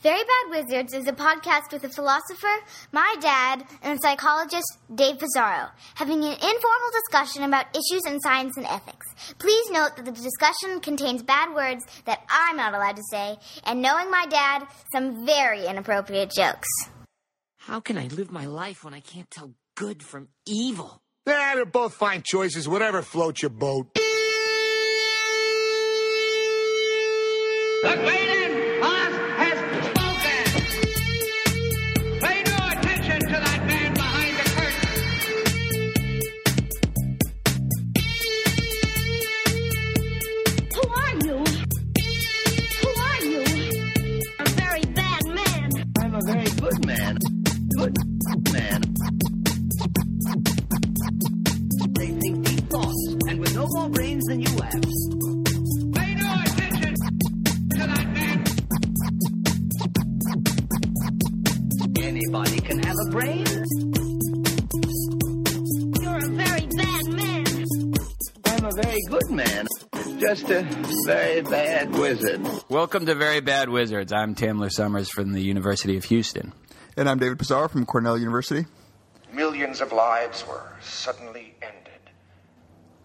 Very Bad Wizards is a podcast with a philosopher, my dad, and psychologist, Dave Pizarro, having an informal discussion about issues in science and ethics. Please note that the discussion contains bad words that I'm not allowed to say, and knowing my dad, some very inappropriate jokes. How can I live my life when I can't tell good from evil? They're both fine choices, whatever floats your boat. Look, wait! Good man. They think deep thoughts and with no more brains than you have. Pay no attention to that man. Anybody can have a brain. You're a very bad man. I'm a very good man. Just a very bad wizard. Welcome to Very Bad Wizards. I'm Tamler Summers from the University of Houston. And I'm David Pizarro from Cornell University. Millions of lives were suddenly ended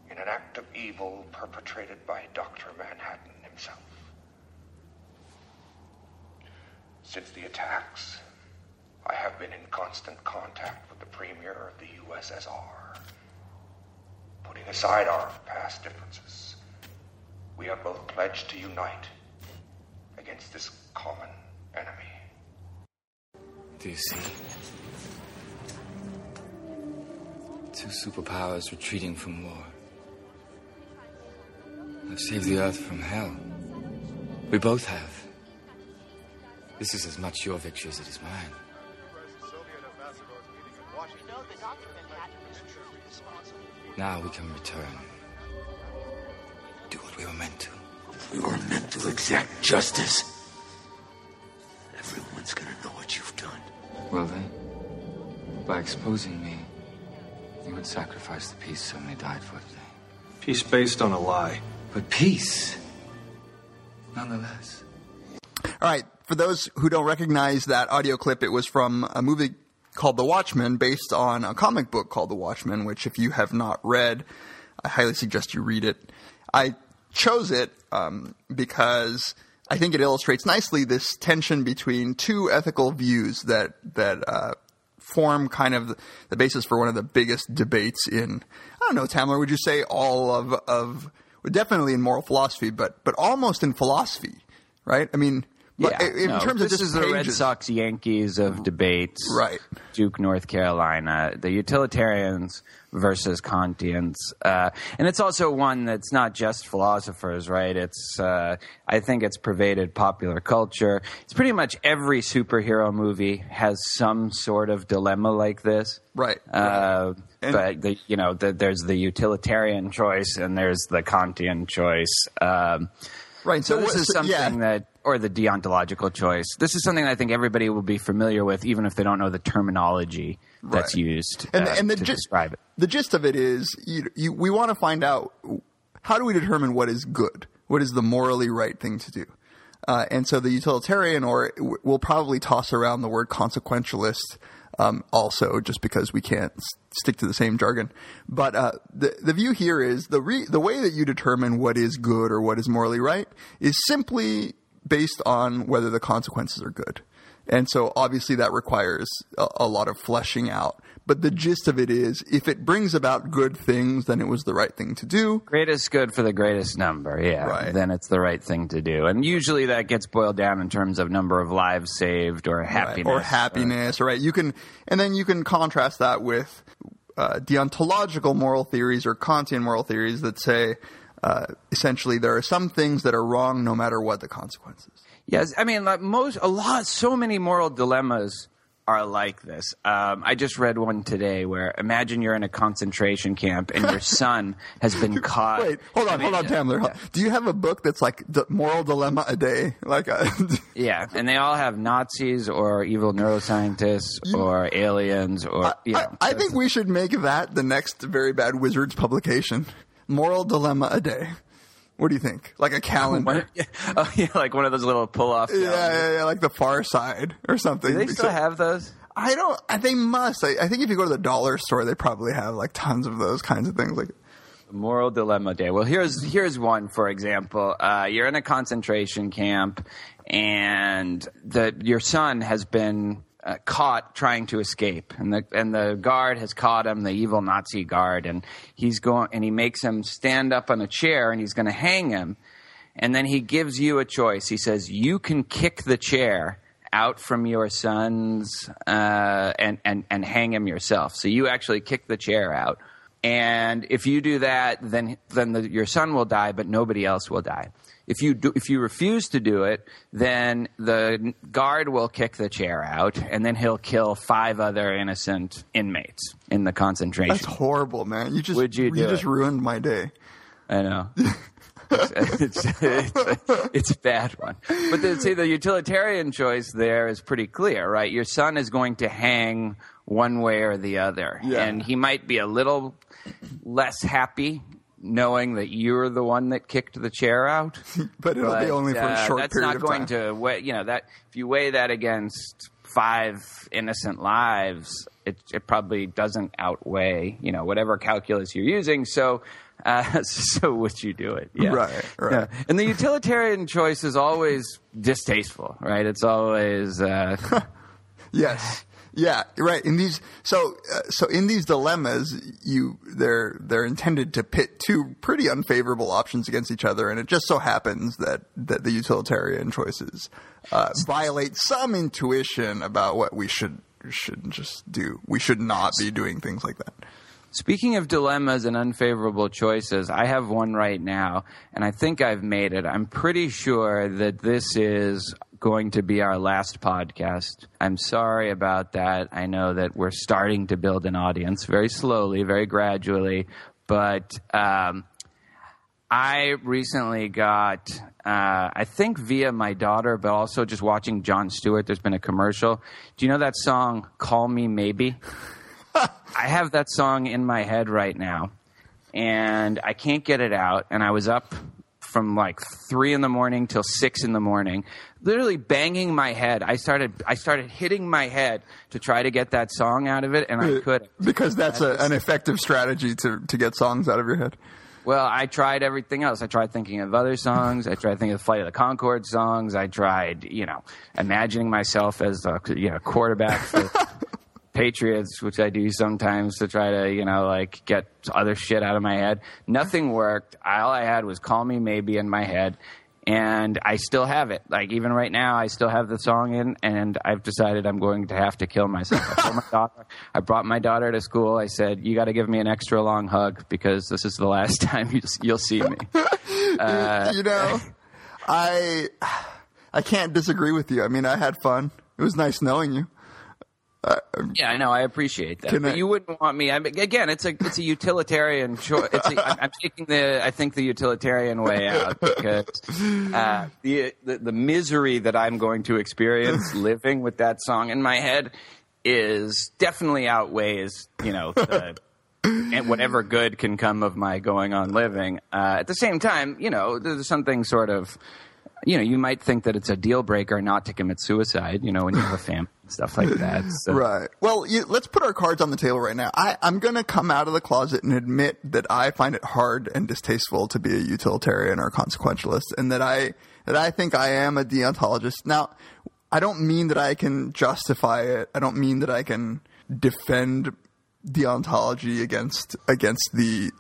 in an act of evil perpetrated by Dr. Manhattan himself. Since the attacks, I have been in constant contact with the Premier of the USSR. Putting aside our past differences, we are both pledged to unite against this common enemy. Do you see? Two superpowers retreating from war. I've saved the Earth from hell. We both have. This is as much your victory as it is mine. Now we can return. Do what we were meant to. We were meant to exact justice. Everyone's gonna know what you've done. Will they? By exposing me, you would sacrifice the peace Suddenly died for today. Peace based on a lie. But peace, nonetheless. All right, for those who don't recognize that audio clip, it was from a movie called The Watchmen, based on a comic book called The Watchmen, which if you have not read, I highly suggest you read it. I chose it because I think it illustrates nicely this tension between two ethical views that form kind of the basis for one of the biggest debates in, I don't know, Tamler, would you say all of definitely in moral philosophy, but almost in philosophy, right? I mean, terms of this is the Red Sox Yankees of debates, right? Duke, North Carolina, the utilitarians versus Kantians, and it's also one that's not just philosophers, right? It's I think it's pervaded popular culture. It's pretty much every superhero movie has some sort of dilemma like this, right? But there's the utilitarian choice and there's the Kantian choice, right? So this is something that. Or the deontological choice. This is something that I think everybody will be familiar with, even if they don't know the terminology that's used to describe it. The gist of it is we want to find out, how do we determine what is good? What is the morally right thing to do? And so the utilitarian, or we'll probably toss around the word consequentialist also, just because we can't stick to the same jargon. But the view here is the way that you determine what is good or what is morally right is simply based on whether the consequences are good. And so obviously that requires a lot of fleshing out. But the gist of it is, if it brings about good things, then it was the right thing to do. Greatest good for the greatest number, yeah. Right. Then it's the right thing to do. And usually that gets boiled down in terms of number of lives saved or happiness. Right. Or happiness, right. You can contrast that with deontological moral theories or Kantian moral theories that say, essentially, there are some things that are wrong no matter what the consequences. Yes, I mean, so many moral dilemmas are like this. I just read one today where imagine you're in a concentration camp and your son has been caught. Wait, hold on, Tamler. Yeah. Do you have a book that's like Moral Dilemma a Day? Yeah, and they all have Nazis or evil neuroscientists or aliens or. I think we should make that the next Very Bad Wizards publication. Moral Dilemma a Day. What do you think? Like a calendar? Oh, yeah, like one of those little pull-off calendars. Yeah, like the Far Side or something. Do they still have those? I don't – they must. I think if you go to the dollar store, they probably have like tons of those kinds of things. Like Moral Dilemma Day. Well, here's one, for example. You're in a concentration camp and your son has been – caught trying to escape, and the guard has caught him, the evil Nazi guard, and he's going, and he makes him stand up on a chair and he's going to hang him, and then he gives you a choice. He says, you can kick the chair out from your son's and hang him yourself. So you actually kick the chair out, and if you do that, then your son will die, but nobody else will die. If you refuse to do it, then the guard will kick the chair out, and then he'll kill 5 other innocent inmates in the concentration. That's horrible, man. You just ruined my day. I know. It's a bad one. But see, the utilitarian choice there is pretty clear, right? Your son is going to hang one way or the other, and he might be a little less happy knowing that you're the one that kicked the chair out, but it'll be only for a short period of time. That's not going to weigh, that if you weigh that against 5 innocent lives, it probably doesn't outweigh, whatever calculus you're using. So would you do it? Yeah. Right. Yeah. And the utilitarian choice is always distasteful, right? It's always yes. Yeah, right. In these, so in these dilemmas, they're intended to pit 2 pretty unfavorable options against each other, and it just so happens that the utilitarian choices violate some intuition about what we should just do. We should not be doing things like that. Speaking of dilemmas and unfavorable choices, I have one right now, and I think I've made it. I'm pretty sure that this is going to be our last podcast. I'm sorry about that. I know that we're starting to build an audience very slowly, very gradually, but I recently got, I think via my daughter, but also just watching Jon Stewart, there's been a commercial. Do you know that song, Call Me Maybe? I have that song in my head right now, and I can't get it out. And I was up from like 3 in the morning till 6 in the morning, literally banging my head. I started hitting my head to try to get that song out of it, and I couldn't. Because that's an effective strategy to get songs out of your head. Well, I tried everything else. I tried thinking of other songs. I tried thinking of Flight of the Conchords songs. I tried, imagining myself as a quarterback for Patriots, which I do sometimes to try to, get other shit out of my head. Nothing worked. All I had was Call Me Maybe in my head, and I still have it. Like, even right now, I still have the song in, and I've decided I'm going to have to kill myself. I brought my daughter to school. I said, you got to give me an extra long hug because this is the last time you'll see me. I can't disagree with you. I mean, I had fun. It was nice knowing you. Yeah, I know. I appreciate that. But you wouldn't want me. I mean, again, it's a utilitarian choice. I'm taking the utilitarian way out because the misery that I'm going to experience living with that song in my head is definitely outweighs, and whatever good can come of my going on living. At the same time, there's something sort of, you might think that it's a deal breaker not to commit suicide, when you have a family and stuff like that. So. Right. Well, let's put our cards on the table right now. I'm going to come out of the closet and admit that I find it hard and distasteful to be a utilitarian or consequentialist, and that I think I am a deontologist. Now, I don't mean that I can justify it. I don't mean that I can defend deontology against the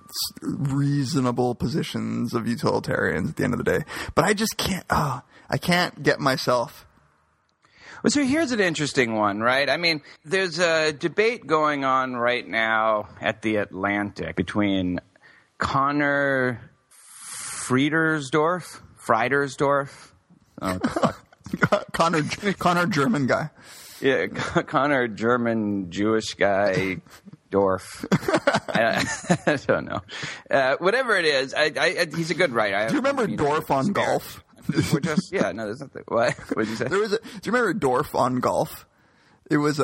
reasonable positions of utilitarians at the end of the day, but I just can't. I can't get myself. Well, so here's an interesting one, right? I mean, there's a debate going on right now at The Atlantic between Conor Friedersdorf. Oh, Conor German guy. Yeah, Conor German Jewish guy. Dorf. I don't know. Whatever it is, I he's a good writer. Do you remember Dorf on Golf? There's nothing. What did you say? Do you remember Dorf on Golf? It was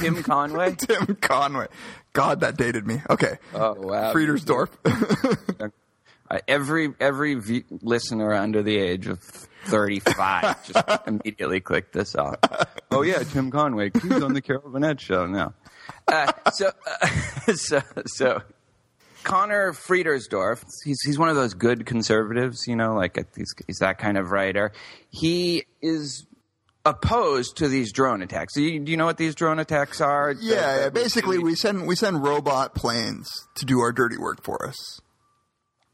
Tim Conway? Tim Conway. God, that dated me. Okay. Oh, wow. Friedersdorf. Every listener under the age of 35 just immediately clicked this out. Oh yeah, Tim Conway, he's on the Carol Burnett show now. So Conor Friedersdorf, he's one of those good conservatives, you know, like he's that kind of writer. He is opposed to these drone attacks. Do you know what these drone attacks are? Yeah, basically we send robot planes to do our dirty work for us.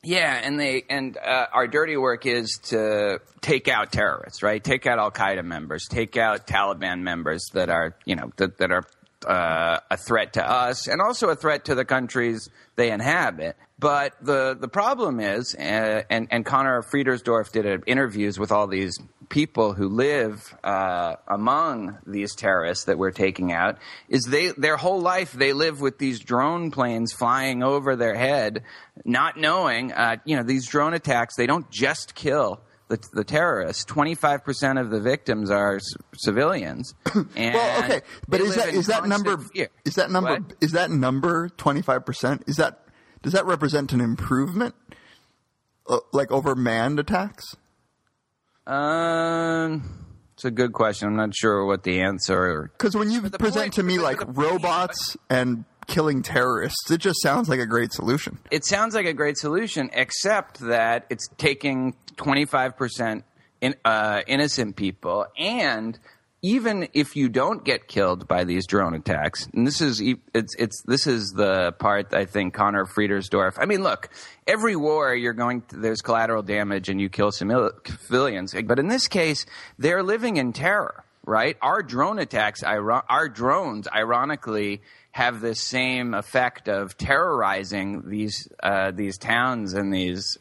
Yeah, and our dirty work is to take out terrorists, right? Take out Al Qaeda members, take out Taliban members that are, you know, that are a threat to us and also a threat to the countries they inhabit. But the problem is, and Conor Friedersdorf did interviews with all these people who live among these terrorists that we're taking out, is their whole life they live with these drone planes flying over their head, not knowing, these drone attacks, they don't just kill the terrorists. 25% of the victims are civilians. And well, okay, but is that number 25%? Does that represent an improvement, like over manned attacks? It's a good question. I'm not sure what the answer. Because when you present to me like robots and killing terrorists, it just sounds like a great solution. It sounds like a great solution, except that it's taking 25% innocent people, and even if you don't get killed by these drone attacks, and this is the part I think Conor Friedersdorf. I mean, look, every war there's collateral damage and you kill civilians, but in this case, they're living in terror, right? Our drones, ironically, have this same effect of terrorizing these towns and these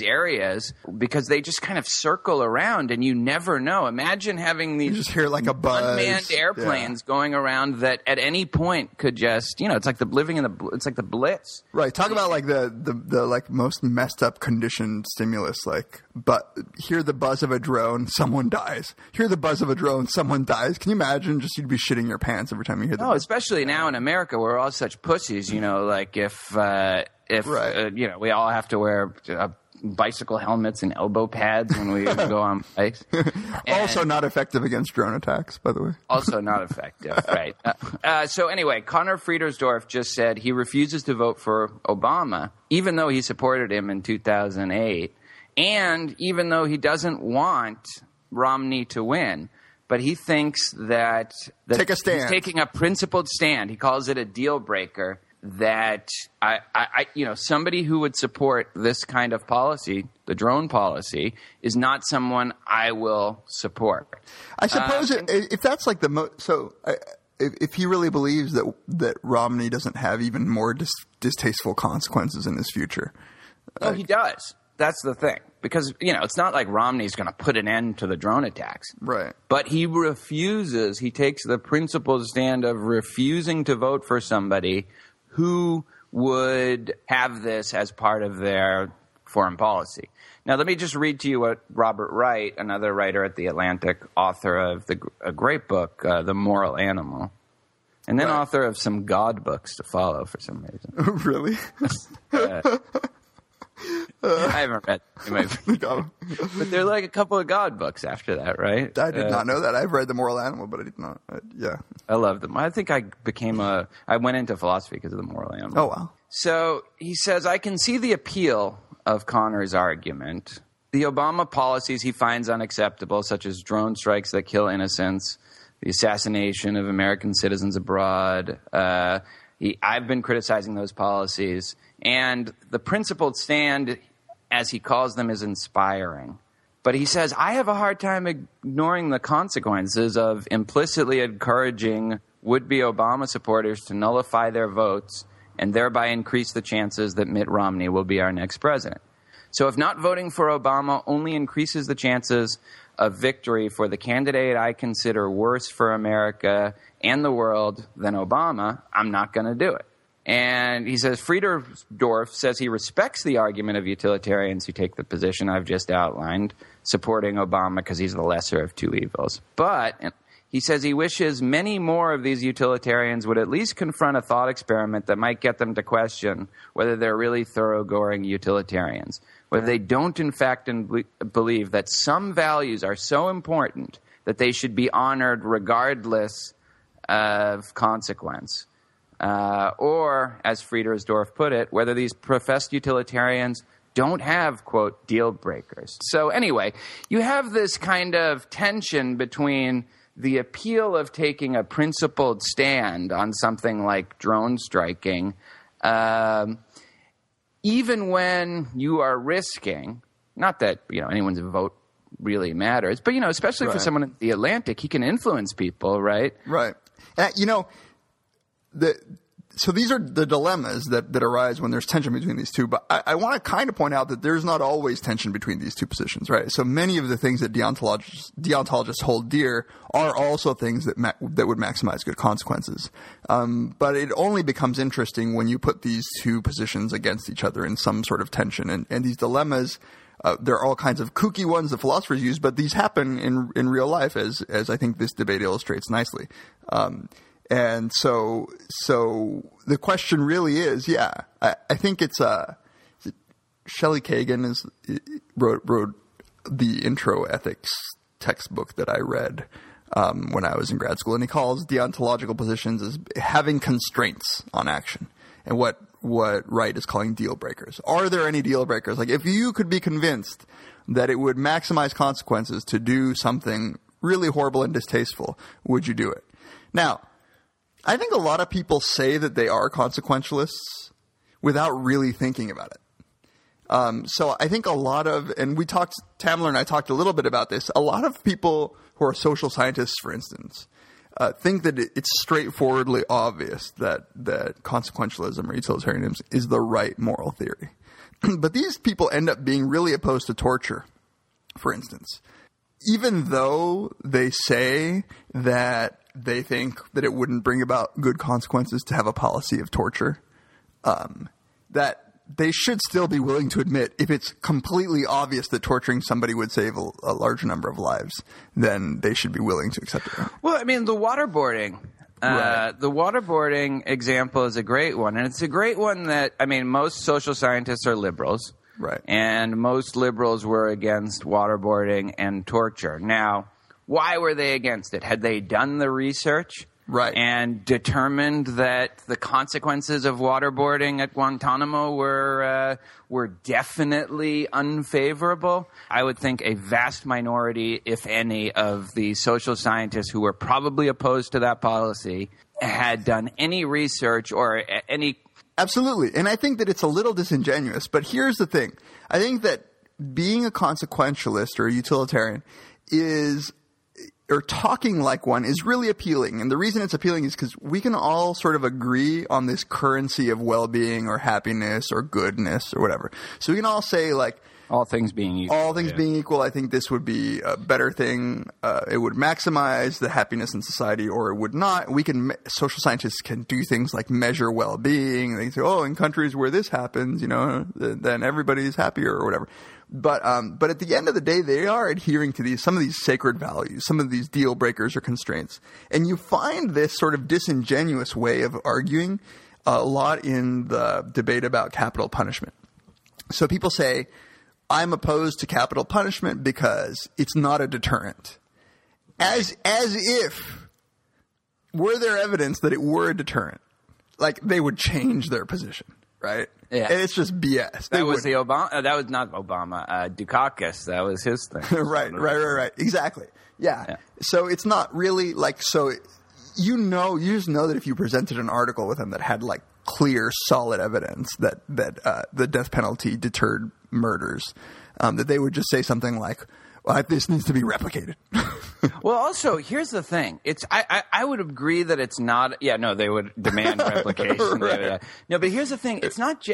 areas because they just kind of circle around and you never know. Imagine having these unmanned airplanes going around that at any point could just, you know, it's like the Blitz. Right. Talk about like the like most messed up conditioned stimulus. Like, but hear the buzz of a drone, someone dies. Hear the buzz of a drone, someone dies. Can you imagine? Just you'd be shitting your pants every time you hear that. Especially now in America, we're all such pussies, you know, like we all have to wear bicycle helmets and elbow pads when we go on bikes. Also not effective against drone attacks, by the way. Also not effective, right. So anyway, Conor Friedersdorf just said he refuses to vote for Obama, even though he supported him in 2008, and even though he doesn't want Romney to win. But he thinks that he's taking a principled stand. He calls it a deal breaker. That somebody who would support this kind of policy, the drone policy, is not someone I will support. I suppose if that's like the most. So if he really believes that Romney doesn't have even more distasteful consequences in his future, oh, he does. That's the thing. Because, you know, it's not like Romney's going to put an end to the drone attacks. Right. But he refuses – he takes the principled stand of refusing to vote for somebody who would have this as part of their foreign policy. Now, let me just read to you what Robert Wright, another writer at The Atlantic, author of a great book, The Moral Animal, and then author of some God books to follow for some reason. Really? I haven't read them. But they're like a couple of God books after that, right? I did not know that. I've read The Moral Animal, but I did not. I love them. I think I went into philosophy because of The Moral Animal. Oh, wow. So he says, I can see the appeal of Conor's argument. The Obama policies he finds unacceptable, such as drone strikes that kill innocents, the assassination of American citizens abroad. I've been criticizing those policies. And the principled stand, as he calls them, is inspiring. But he says, I have a hard time ignoring the consequences of implicitly encouraging would-be Obama supporters to nullify their votes and thereby increase the chances that Mitt Romney will be our next president. So if not voting for Obama only increases the chances of victory for the candidate I consider worse for America and the world than Obama, I'm not going to do it. And he says, Friedersdorf says he respects the argument of utilitarians who take the position I've just outlined, supporting Obama because he's the lesser of two evils. But He says he wishes many more of these utilitarians would at least confront a thought experiment that might get them to question whether they're really thoroughgoing utilitarians, whether they don't in fact believe that some values are so important that they should be honored regardless of consequence. Or, as Friedersdorf put it, whether these professed utilitarians don't have, quote, deal breakers. So anyway, you have this kind of tension between the appeal of taking a principled stand on something like drone striking, even when you are risking, not that, you know, anyone's vote really matters, but, you know, especially for someone in the Atlantic, he can influence people, right? Right. You know, so these are the dilemmas that arise when there's tension between these two. But I want to kind of point out that there's not always tension between these two positions, right? So many of the things that deontologists hold dear are also things that would maximize good consequences. But it only becomes interesting when you put these two positions against each other in some sort of tension. And these dilemmas, there are all kinds of kooky ones that philosophers use, but these happen in real life, as I think this debate illustrates nicely. And so the question really is, I think it's Shelley Kagan wrote the intro ethics textbook that I read when I was in grad school, and he calls deontological positions as having constraints on action, and what Wright is calling deal breakers. Are there any deal breakers? Like, if you could be convinced that it would maximize consequences to do something really horrible and distasteful, would you do it? Now, I think a lot of people say that they are consequentialists without really thinking about it. So I think a lot of – and we talked – Tamler and I talked a little bit about this. A lot of people who are social scientists, for instance, think that it's straightforwardly obvious that consequentialism or utilitarianism is the right moral theory. But these people end up being really opposed to torture, for instance, even though they say that they think that it wouldn't bring about good consequences to have a policy of torture, that they should still be willing to admit, if it's completely obvious that torturing somebody would save a large number of lives, then they should be willing to accept it. Well, I mean, the waterboarding example is a great one. And it's a great one that, I mean, most social scientists are liberals. Right. And most liberals were against waterboarding and torture. Now, why were they against it? Had they done the research and determined that the consequences of waterboarding at Guantanamo were definitely unfavorable? I would think a vast minority, if any, of the social scientists who were probably opposed to that policy had done any research or any... Absolutely. And I think that it's a little disingenuous, but here's the thing. I think that being a consequentialist or a utilitarian is... or talking like one is really appealing. And the reason it's appealing is because we can all sort of agree on this currency of well-being or happiness or goodness or whatever. So we can all say, like, all things being equal. All things being equal, I think this would be a better thing. It would maximize the happiness in society, or it would not. We can social scientists can do things like measure well-being. They can say, oh, in countries where this happens, you know, then everybody's happier or whatever. But at the end of the day, they are adhering to these some of these sacred values, some of these deal breakers or constraints. And you find this sort of disingenuous way of arguing a lot in the debate about capital punishment. So people say, I'm opposed to capital punishment because it's not a deterrent. As if were there evidence that it were a deterrent, like they would change their position, right? Yeah. And it's just BS. That was wouldn't. That was not Obama. Dukakis. That was his thing. Right. Exactly. Yeah. So it's not really like so. You just know that if you presented an article with him that had like clear, solid evidence that the death penalty deterred murders, that they would just say something like, well, this needs to be replicated. Well, also, here's the thing. I would agree that it's not – yeah, no, they would demand replication. Right. No, but here's the thing. It's not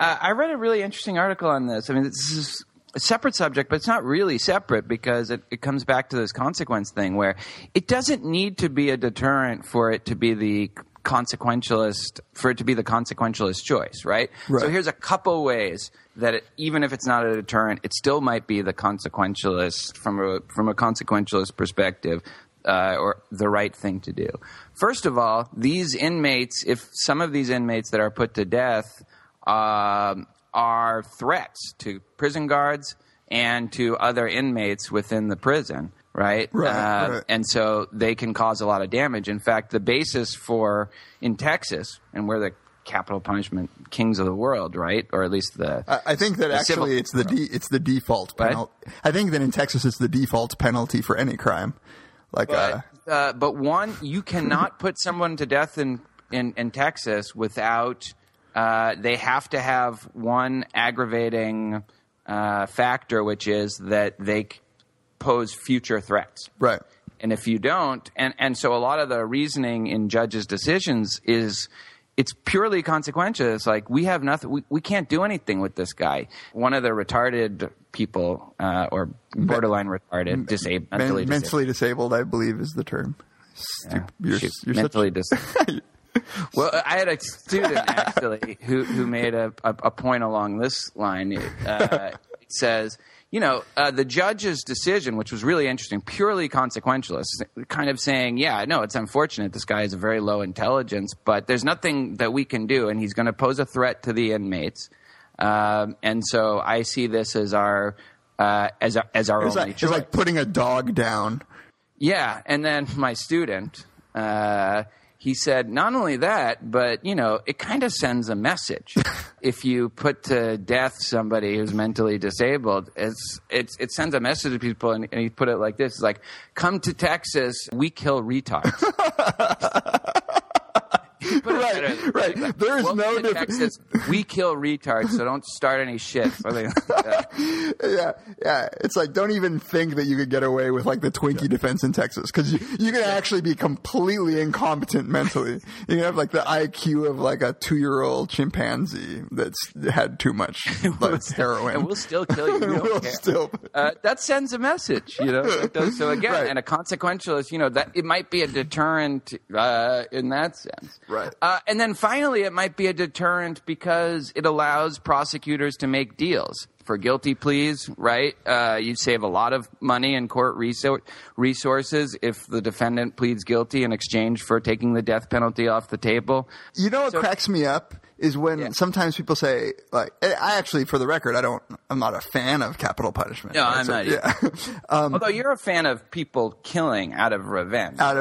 I read a really interesting article on this. I mean, this is a separate subject, but it's not really separate because it comes back to this consequence thing where it doesn't need to be a deterrent for it to be the consequentialist – for it to be the consequentialist choice, right? So here's a couple ways – that even if it's not a deterrent, it still might be the consequentialist from a consequentialist perspective or the right thing to do. First of all, these inmates, if some of these inmates that are put to death are threats to prison guards and to other inmates within the prison, right? Right. And so they can cause a lot of damage. In fact, the basis for in Texas, and where the capital punishment kings of the world, right? Or at least the I think that actually it's the default penalty. I think that in Texas it's the default penalty for any crime. Like, but one, you cannot put someone to death in Texas without they have to have one aggravating factor, which is that they pose future threats. Right. And if you don't, and so a lot of the reasoning in judges' decisions is it's purely consequential. It's like we have nothing. We can't do anything with this guy. One of the retarded people or borderline retarded, disabled, mentally disabled, I believe is the term. Yeah. You're mentally disabled. Well, I had a student actually who made a point along this line. It says, the judge's decision, which was really interesting, purely consequentialist, kind of saying, yeah, no, it's unfortunate. This guy has a very low intelligence, but there's nothing that we can do, and he's going to pose a threat to the inmates. And so I see this as our only choice. It's like putting a dog down. Yeah, and then my student, he said, not only that, but, it kind of sends a message. If you put to death somebody who's mentally disabled, it sends a message to people, and he put it like this. It's like, come to Texas, we kill retards. Right. Like, there is no difference. Texas, we kill retards, so don't start any shit. Yeah. It's like, don't even think that you could get away with like the Twinkie defense in Texas, because you can actually be completely incompetent mentally. You can have like the IQ of like a 2-year-old chimpanzee that's had too much like heroin, and we'll still kill you. That sends a message, So again, right. And a consequentialist, that it might be a deterrent in that sense. Right. And then finally, it might be a deterrent because it allows prosecutors to make deals for guilty pleas, right? You save a lot of money and court resources if the defendant pleads guilty in exchange for taking the death penalty off the table. What cracks me up is when sometimes people say, like, I actually, for the record, I'm not a fan of capital punishment. No, right? I'm not. Yeah. Although you're a fan of people killing out of revenge, out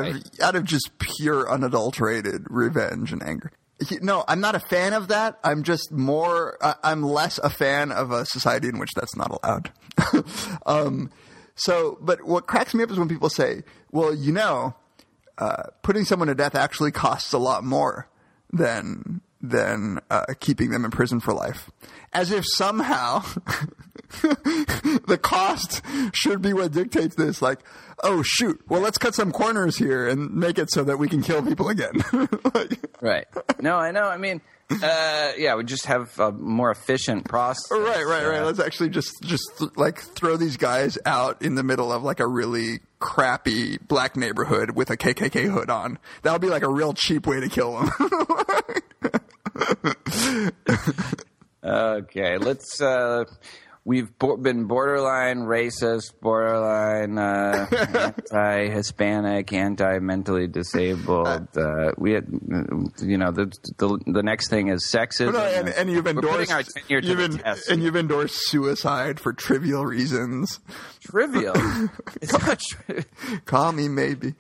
of just pure unadulterated revenge and anger. No, I'm not a fan of that. I'm just I'm less a fan of a society in which that's not allowed. But what cracks me up is when people say, well, putting someone to death actually costs a lot more than keeping them in prison for life, as if somehow the cost should be what dictates this. Like, oh shoot, well let's cut some corners here and make it so that we can kill people again. Right? No, I know. I mean, we just have a more efficient process. Right. Let's actually just like throw these guys out in the middle of like a really crappy black neighborhood with a KKK hood on. That would be like a real cheap way to kill them. Okay, let's. We've been borderline racist, borderline anti-Hispanic, anti-mentally disabled. The next thing is sexism. And you've endorsed you've endorsed suicide for trivial reasons. Trivial? It's not trivial. Call Me Maybe.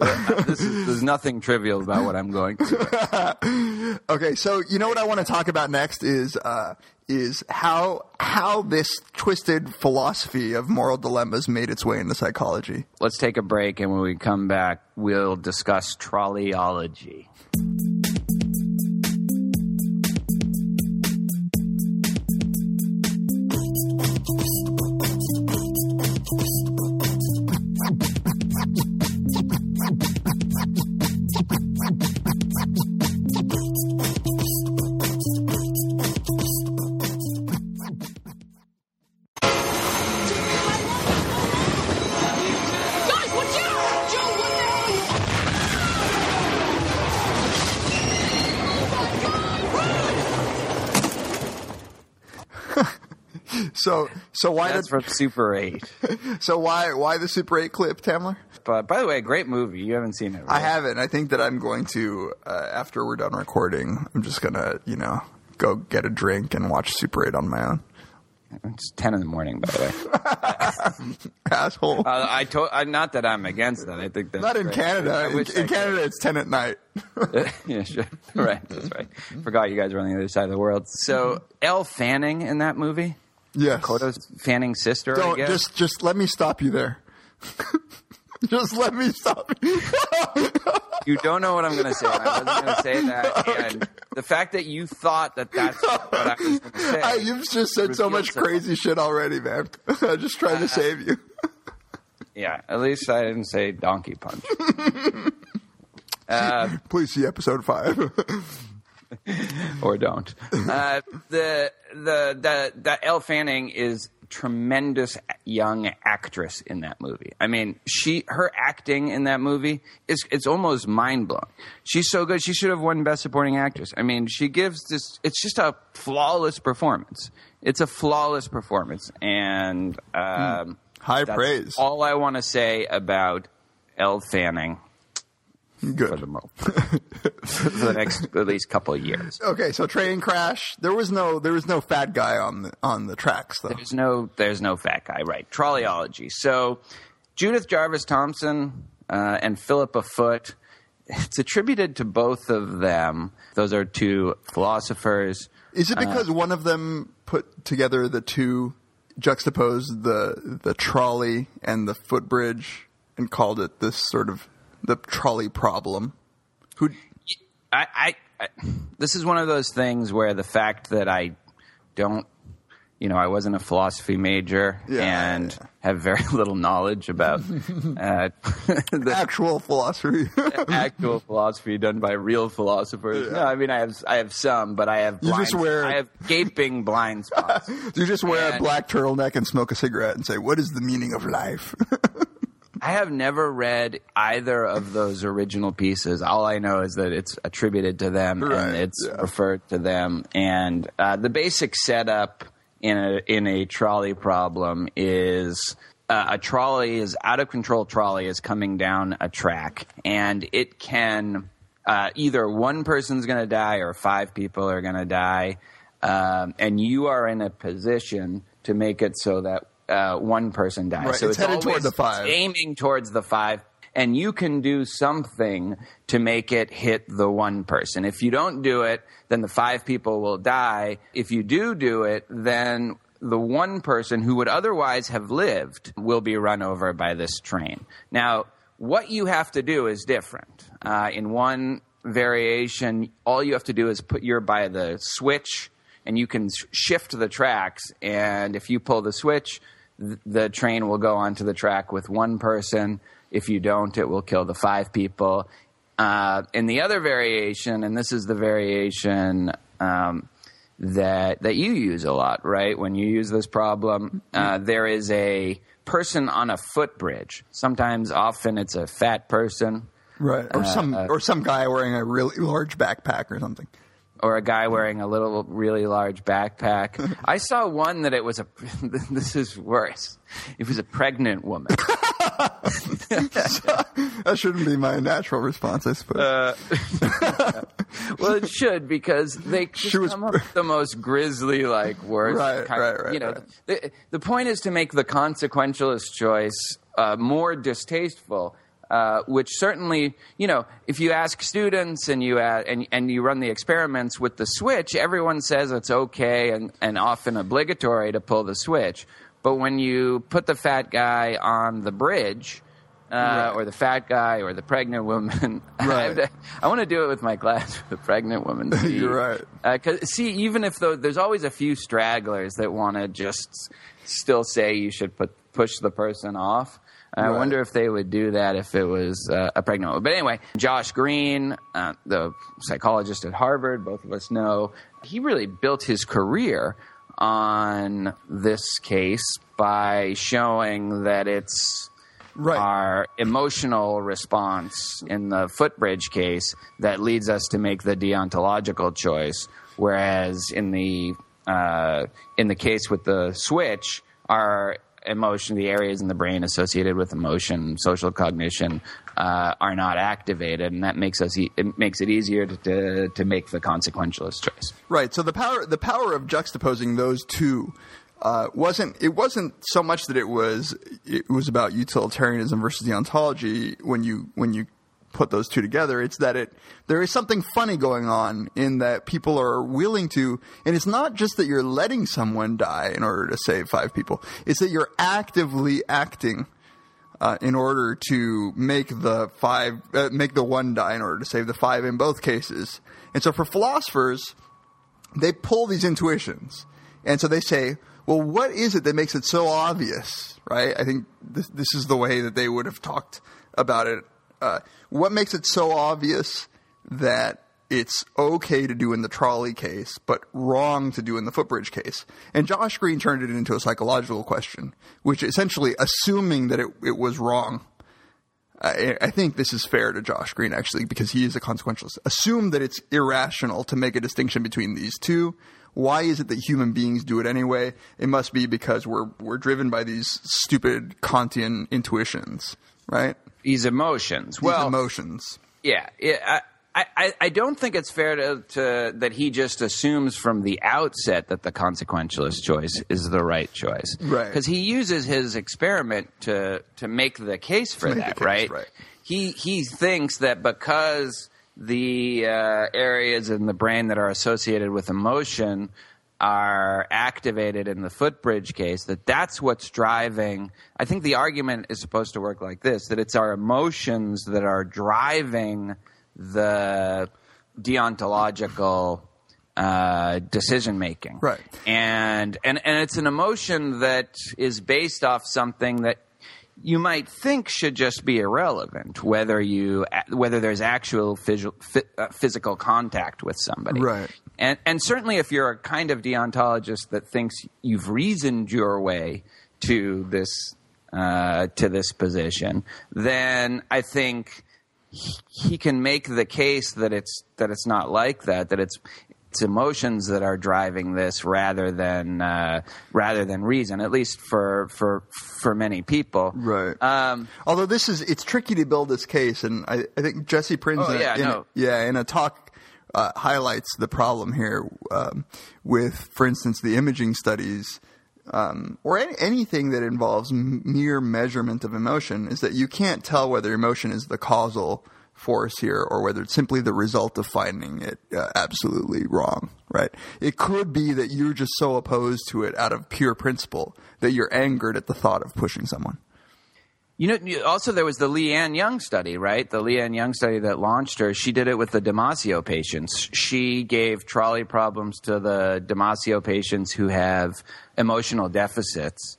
There's nothing trivial about what I'm going through. Okay, so what I want to talk about next is how this twisted philosophy of moral dilemmas made its way into psychology. Let's take a break, and when we come back, we'll discuss trolleyology. So why that's from Super 8? So why the Super 8 clip, Tamler? But by the way, great movie. You haven't seen it, right? I haven't. I think that I'm going to after we're done recording, I'm just gonna go get a drink and watch Super 8 on my own. It's 10 in the morning, by the way. Asshole. Not that I'm against that. I think that's not in great. Canada. In Canada, it's 10 at night. Yeah, sure. Right. That's right. Forgot you guys were on the other side of the world. So, Elle Fanning in that movie? Yes. Kodo's Fanning's sister, I guess. Just let me stop you there. Just let me stop you. You don't know what I'm going to say. I wasn't going to say that. Okay. And the fact that you thought that that's what I was going to say. You've just said so much crazy shit already, man. I'm just trying to save you. Yeah, at least I didn't say donkey punch. Please see episode 5. Or don't. The Elle Fanning is tremendous young actress in that movie. I mean, her acting in that movie it's almost mind blowing. She's so good. She should have won Best Supporting Actress. I mean, she gives this. It's just a flawless performance. It's a flawless performance, and high that's praise. All I want to say about Elle Fanning. Good. For the next at least couple of years. Okay, so train crash. There was no fat guy on the tracks, though. There's no fat guy, right? Trolleyology. So Judith Jarvis Thompson and Philippa Foote. It's attributed to both of them. Those are two philosophers. Is it because one of them put together the two, juxtaposed the trolley and the footbridge, and called it this sort of the trolley problem? This is one of those things where the fact that I don't, I wasn't a philosophy major and have very little knowledge about the actual philosophy. Actual philosophy done by real philosophers. Yeah. No, I mean I have some, but I have gaping blind spots. You just wear a black turtleneck and smoke a cigarette and say, "What is the meaning of life?" I have never read either of those original pieces. All I know is that it's attributed to them and it's referred to them. And the basic setup in a trolley problem is out of control trolley is coming down a track, and it can either one person's going to die or 5 people are going to die, and you are in a position to make it so that one person dies. Right. So it's headed toward the 5. It's aiming towards the 5, and you can do something to make it hit the one person. If you don't do it, then the 5 people will die. If you do it, then the one person who would otherwise have lived will be run over by this train. Now, what you have to do is different. In one variation, all you have to do is you're by the switch, and you can shift the tracks, and if you pull the switch, the train will go onto the track with one person. If you don't, it will kill the 5 people. In the other variation, and this is the variation that you use a lot, right? When you use this problem, there is a person on a footbridge. Often it's a fat person. Right, or some guy wearing a really large backpack or something. Or a guy wearing a really large backpack. I saw one that this is worse. It was a pregnant woman. That shouldn't be my natural response, I suppose. Well, it should, because they come up with the most grisly, worst. Right. The point is to make the consequentialist choice more distasteful. Which certainly, if you ask students and you run the experiments with the switch, everyone says it's okay and often obligatory to pull the switch. But when you put the fat guy on the bridge, or the fat guy or the pregnant woman, I want to do it with my class, the pregnant woman. See, you're right. 'Cause, even if there's always a few stragglers that want to just still say you should push the person off. I wonder if they would do that if it was a pregnant woman. But anyway, Josh Greene, the psychologist at Harvard, both of us know, he really built his career on this case by showing that it's our emotional response in the footbridge case that leads us to make the deontological choice, whereas in the in the case with the switch, our emotion, the areas in the brain associated with emotion, social cognition, are not activated, and that makes us it makes it easier to make the consequentialist choice. Right. So the power of juxtaposing those two wasn't so much that it was about utilitarianism versus deontology when you put those two together. It's that there is something funny going on in that people are willing to, and it's not just that you're letting someone die in order to save five people. It's that you're actively acting in order to make the one die in order to save the five in both cases. And so for philosophers, they pull these intuitions. And so they say, well, what is it that makes it so obvious, right? I think this is the way that they would have talked about it. What makes it so obvious that it's okay to do in the trolley case but wrong to do in the footbridge case? And Josh Greene turned it into a psychological question, which essentially assuming that it was wrong. I think this is fair to Josh Greene, actually, because he is a consequentialist. Assume that it's irrational to make a distinction between these two. Why is it that human beings do it anyway? It must be because we're driven by these stupid Kantian intuitions, right? These emotions. Yeah. I don't think it's fair to that he just assumes from the outset that the consequentialist choice is the right choice. Right. Because he uses his experiment to make the case for that, case, right? He thinks that because the areas in the brain that are associated with emotion are activated in the footbridge case, that's what's driving. I think the argument is supposed to work like this, that it's our emotions that are driving the deontological decision making. Right. And it's an emotion that is based off something that you might think should just be irrelevant, whether there's actual physical contact with somebody. Right. And certainly if you're a kind of deontologist that thinks you've reasoned your way to this position, then I think he can make the case that it's not like that, it's emotions that are driving this rather than reason, at least for many people. Right. Although it's tricky to build this case, and I think Jesse Prinz in a talk highlights the problem here with, for instance, the imaging studies or anything that involves mere measurement of emotion, is that you can't tell whether emotion is the causal force here or whether it's simply the result of finding it absolutely wrong, right? It could be that you're just so opposed to it out of pure principle that you're angered at the thought of pushing someone. You know, also there was the Liane Young study, right? The Liane Young study that launched her. She did it with the Damasio patients. She gave trolley problems to the Damasio patients who have emotional deficits,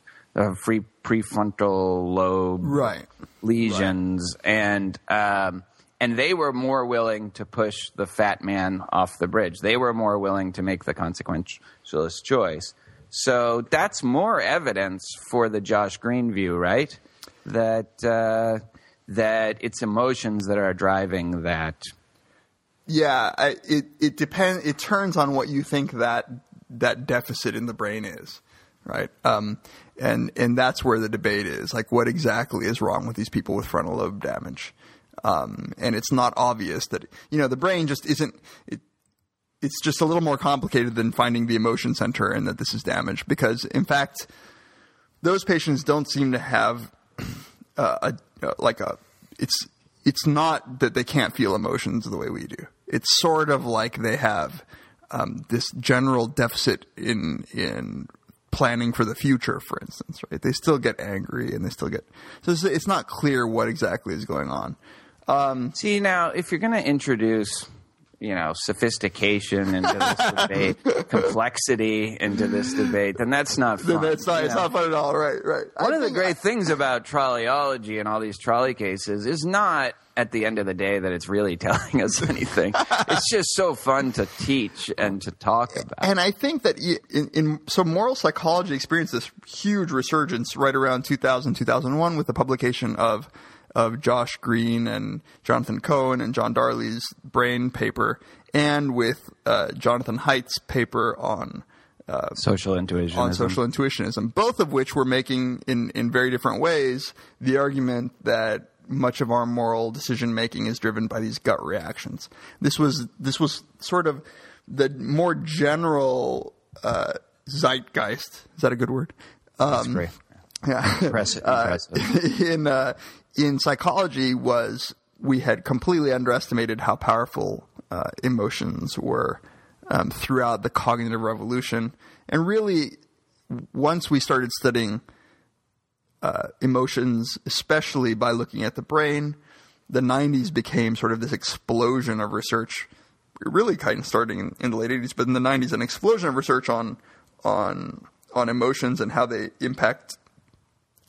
free prefrontal lobe lesions, right. And they were more willing to push the fat man off the bridge. They were more willing to make the consequentialist choice. So that's more evidence for the Josh Greene view, right? That it's emotions that are driving that. Yeah, it depends. It turns on what you think that deficit in the brain is, right? And that's where the debate is. Like, what exactly is wrong with these people with frontal lobe damage? And it's not obvious that, you know, the brain just isn't – it's just a little more complicated than finding the emotion center and that this is damaged, because, in fact, those patients don't seem to have it's not that they can't feel emotions the way we do. It's sort of like they have this general deficit in planning for the future, for instance, right? They still get angry and they still get – so it's not clear what exactly is going on. See, now, if you're going to introduce, you know, sophistication into this debate, complexity into this debate, then that's not fun. It's not fun at all, right. One of the great things about trolleyology and all these trolley cases is not at the end of the day that it's really telling us anything. It's just so fun to teach and to talk about. And I think that so moral psychology experienced this huge resurgence right around 2000, 2001 with the publication of Josh Greene and Jonathan Cohen and John Darley's brain paper, and with Jonathan Haidt's paper on social intuitionism. On social intuitionism, both of which were making in very different ways the argument that much of our moral decision making is driven by these gut reactions. This was sort of the more general zeitgeist. Is that a good word? That's great. Yeah, impressive. In psychology, we had completely underestimated how powerful emotions were throughout the cognitive revolution, and really, once we started studying emotions, especially by looking at the brain, the 90s became sort of this explosion of research. Really, kind of starting in the late 80s, but in the 90s, an explosion of research on emotions and how they impact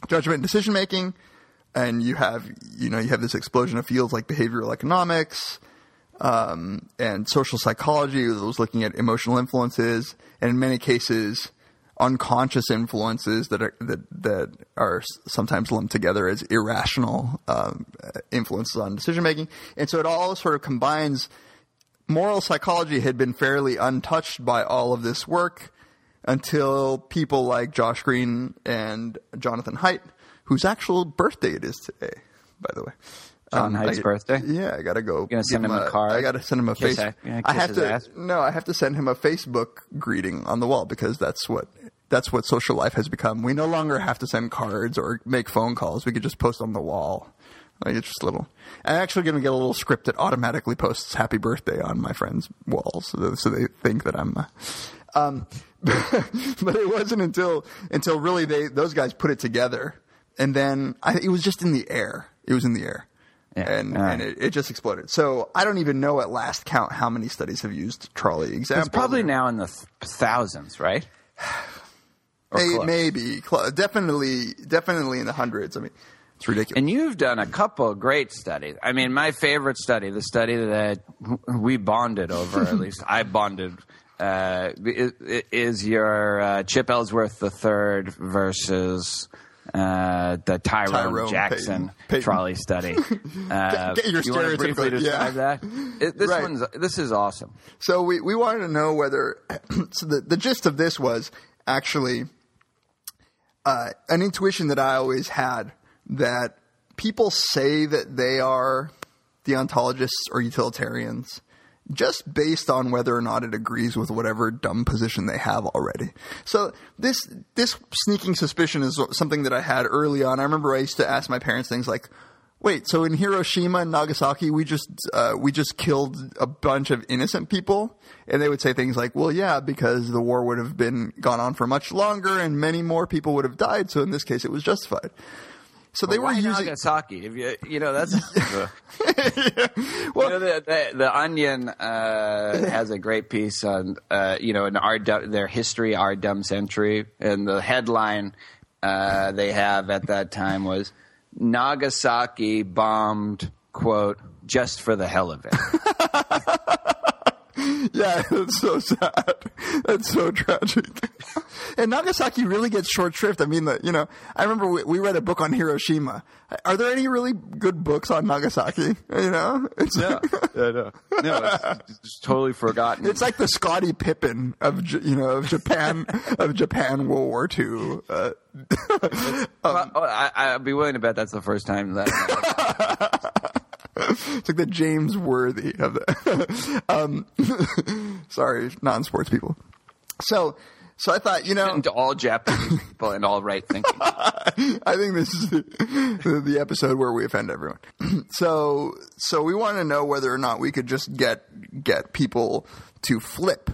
judgment and decision making. And you have this explosion of fields like behavioral economics and social psychology that was looking at emotional influences, and in many cases unconscious influences that are sometimes lumped together as irrational influences on decision making. And so it all sort of combines. Moral psychology had been fairly untouched by all of this work until people like Josh Greene and Jonathan Haidt, whose actual birthday it is today, by the way. Jonathan Haidt's birthday? Yeah, I got to go. You're going to send him a card? I got to send him a Facebook. I have to send him a Facebook greeting on the wall, because that's what social life has become. We no longer have to send cards or make phone calls. We could just post on the wall. Like, it's just little. I'm actually going to get a little script that automatically posts "Happy Birthday" on my friends' walls, so they think that I'm. But it wasn't until really those guys put it together, and then it was just in the air. It was in the air, and it just exploded. So I don't even know at last count how many studies have used trolley examples. It's probably now in the thousands, right? Maybe definitely in the hundreds. I mean. It's ridiculous. And you've done a couple of great studies. I mean, my favorite study, the study that we bonded over, at least I bonded, is your Chip Ellsworth III versus the Tyrone Jackson Payton. Trolley study. Get your you want to briefly describe that? This is awesome. So we wanted to know whether – so the gist of this was actually an intuition that I always had, that people say that they are deontologists or utilitarians just based on whether or not it agrees with whatever dumb position they have already. So this sneaking suspicion is something that I had early on. I remember I used to ask my parents things like, wait, so in Hiroshima and Nagasaki, we just killed a bunch of innocent people? And they would say things like, well, yeah, because the war would have gone on for much longer and many more people would have died. So in this case, it was justified. So they were using Nagasaki. If you know that's well, the Onion has a great piece on in their history, Our Dumb Century, and the headline they have at that time was Nagasaki bombed, quote, just for the hell of it. Yeah, that's so sad. That's so tragic. And Nagasaki really gets short shrift. I mean, I remember we read a book on Hiroshima. Are there any really good books on Nagasaki? It's totally forgotten. It's like the Scottie Pippen of Japan World War II. I'd be willing to bet that's the first time that. It's like the James Worthy of the. Sorry, non-sports people. So I thought, to all Japanese people and all right-thinking. I think this is the episode where we offend everyone. So we wanted to know whether or not we could just get people to flip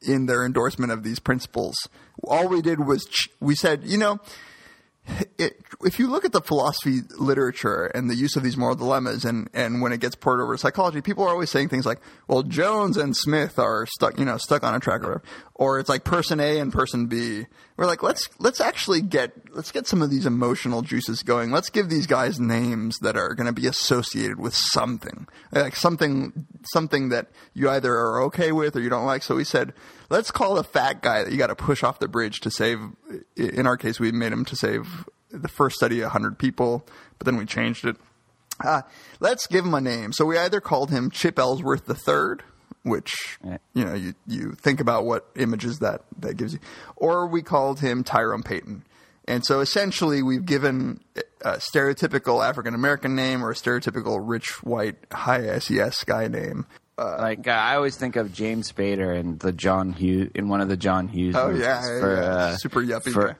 in their endorsement of these principles. All we did was we said, if you look at the philosophy literature and the use of these moral dilemmas and when it gets poured over to psychology, people are always saying things like, well, Jones and Smith are stuck on a track or it's like person A and person B. We're like, let's get some of these emotional juices going. Let's give these guys names that are going to be associated with something, like something that you either are okay with or you don't like. So we said, let's call the fat guy that you got to push off the bridge to save. In our case, we made him to save the first study 100 people, but then we changed it. Let's give him a name. So we either called him Chip Ellsworth III, which, you know, you think about what images that gives you. Or we called him Tyrone Payton. And so essentially we've given a stereotypical African-American name or a stereotypical rich, white, high SES guy name. Like I always think of James Spader and the John Hughes in one of the John Hughes movies super yuppie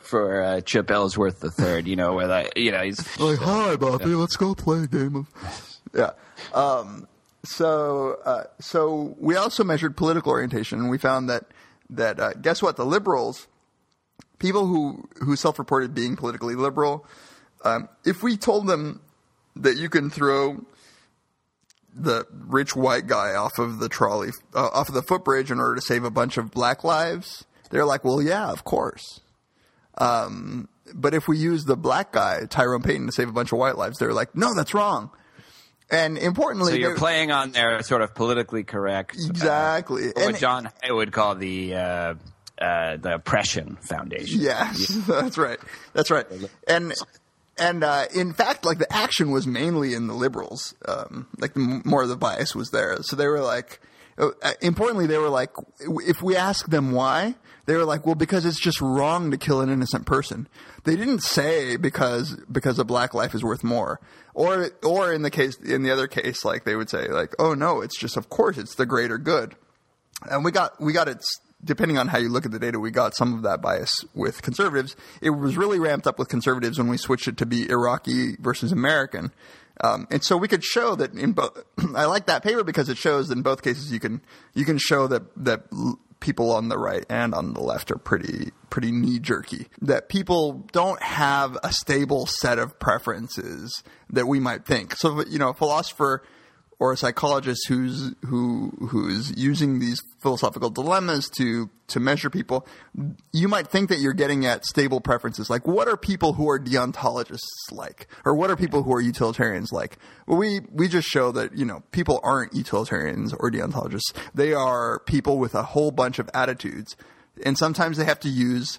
for Chip Ellsworth III, you know, where that, you know, he's like, "Hi, Bobby, let's go play a game of." Yeah. So we also measured political orientation, and we found that guess what? The liberals, people who self-reported being politically liberal, if we told them that you can throw the rich white guy off of the trolley, off of the footbridge in order to save a bunch of black lives, they're like, well, yeah, of course. But if we use the black guy, Tyrone Payton, to save a bunch of white lives, they're like, no, that's wrong. And importantly, so you're playing on their sort of politically correct, exactly, what John Haywood called the oppression foundation. Yes, yeah. That's right. And in fact, like, the action was mainly in the liberals. Like, more of the bias was there. So they were like, importantly, they were like, if we ask them why, they were like, well, because it's just wrong to kill an innocent person. They didn't say because a black life is worth more. Or in the other case, like, they would say like, oh no, it's just, of course, it's the greater good. And we got it. Depending on how you look at the data, we got some of that bias with conservatives. It was really ramped up with conservatives when we switched it to be Iraqi versus American. And so we could show that in both – I like that paper because it shows that in both cases you can show that people on the right and on the left are pretty knee-jerky, that people don't have a stable set of preferences that we might think. So, you know, a philosopher – or a psychologist who's using these philosophical dilemmas to measure people, you might think that you're getting at stable preferences. Like, what are people who are deontologists like? Or what are people who are utilitarians like? Well, we just show that, you know, people aren't utilitarians or deontologists. They are people with a whole bunch of attitudes. And sometimes they have to use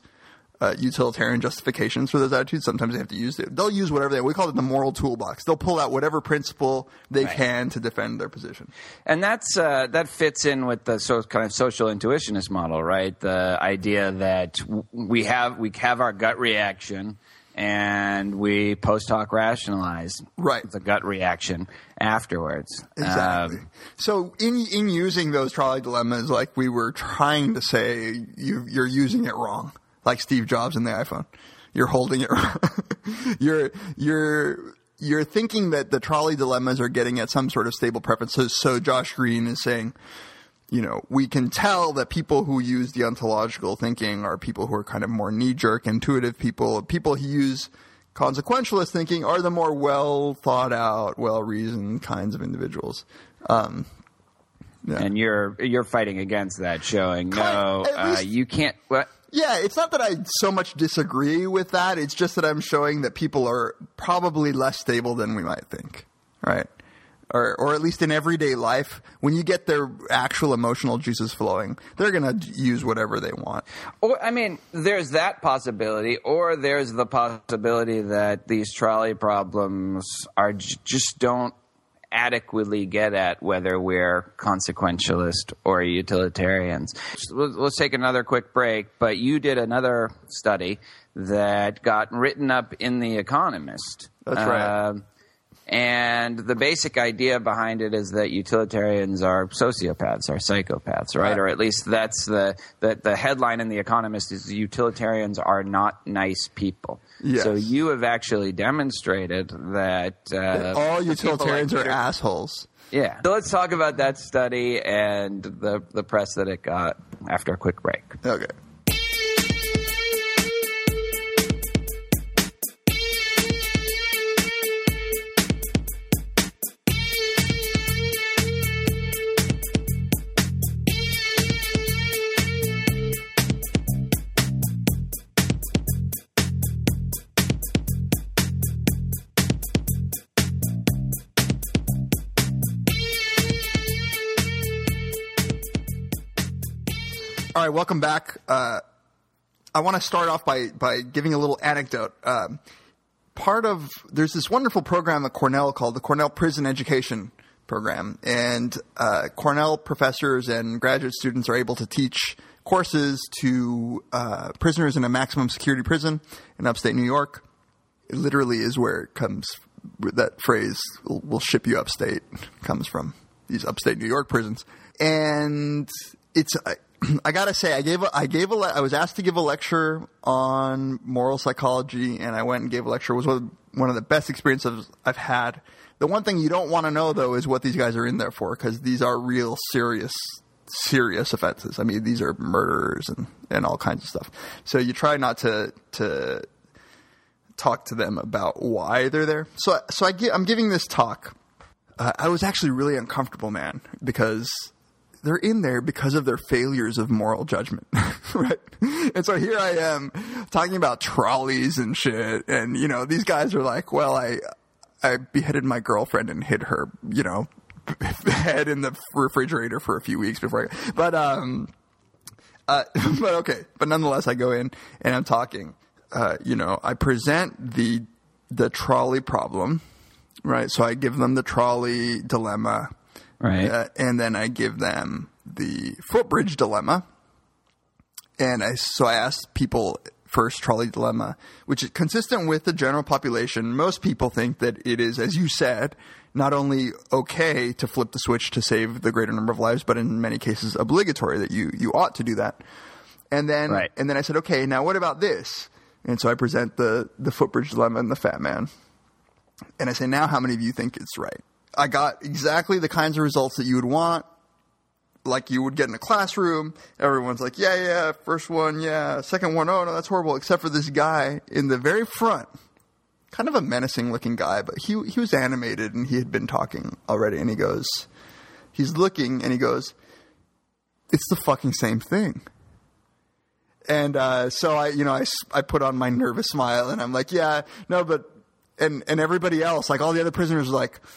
utilitarian justifications for those attitudes. Sometimes they have to use it. They'll use whatever they – we call it the moral toolbox. They'll pull out whatever principle they can to defend their position. And that's that fits in with the sort of kind of social intuitionist model, right? The idea that we have our gut reaction and we post hoc rationalize the gut reaction afterwards. Exactly. So in using those trolley dilemmas, like, we were trying to say you're using it wrong. Like Steve Jobs and the iPhone, you're holding it wrong. You're thinking that the trolley dilemmas are getting at some sort of stable preference. So Josh Greene is saying, you know, we can tell that people who use the ontological thinking are people who are kind of more knee-jerk, intuitive people. People who use consequentialist thinking are the more well thought out, well reasoned kinds of individuals. Yeah. And you're fighting against that, showing you can't. What? Yeah, it's not that I so much disagree with that. It's just that I'm showing that people are probably less stable than we might think, right? Or at least in everyday life, when you get their actual emotional juices flowing, they're going to use whatever they want. Or, I mean, there's that possibility, or there's the possibility that these trolley problems are just don't adequately get at whether we're consequentialist or utilitarians. Let's take another quick break, but you did another study that got written up in The Economist. That's right. And the basic idea behind it is that utilitarians are sociopaths, are psychopaths, right? Or at least that's the headline in The Economist is utilitarians are not nice people. Yes. So you have actually demonstrated that all utilitarians are assholes. Yeah. So let's talk about that study and the press that it got after a quick break. Okay. All right, welcome back. I want to start off by giving a little anecdote. There's this wonderful program at Cornell called the Cornell Prison Education program. And Cornell professors and graduate students are able to teach courses to prisoners in a maximum security prison in upstate New York. It literally is where it comes that phrase, we'll ship you upstate, comes from, these upstate New York prisons. And it's I gotta say, I was asked to give a lecture on moral psychology, and I went and gave a lecture. It was one of the best experiences I've had. The one thing you don't want to know, though, is what these guys are in there for, because these are real serious offenses. I mean, these are murderers and all kinds of stuff. So you try not to talk to them about why they're there. So I'm giving this talk. I was actually really uncomfortable, man, because they're in there because of their failures of moral judgment, right? And so here I am talking about trolleys and shit. And, you know, these guys are like, well, I beheaded my girlfriend and hid her, you know, head in the refrigerator for a few weeks before. But okay. But nonetheless, I go in and I'm talking, you know, I present the trolley problem, right? So I give them the trolley dilemma. Right. And then I give them the footbridge dilemma. And so I asked people first, trolley dilemma, which is consistent with the general population. Most people think that it is, as you said, not only okay to flip the switch to save the greater number of lives, but in many cases obligatory, that you ought to do that. And then right. And then I said, okay, now what about this? And so I present the footbridge dilemma and the fat man. And I say, now how many of you think it's right? I got exactly the kinds of results that you would want, like you would get in a classroom. Everyone's like, yeah, yeah, first one, yeah, second one, oh, no, that's horrible, except for this guy in the very front, kind of a menacing-looking guy, but he was animated and he had been talking already, and he goes, it's the fucking same thing. And so I put on my nervous smile, and I'm like, yeah, no, but – and everybody else, like all the other prisoners are like –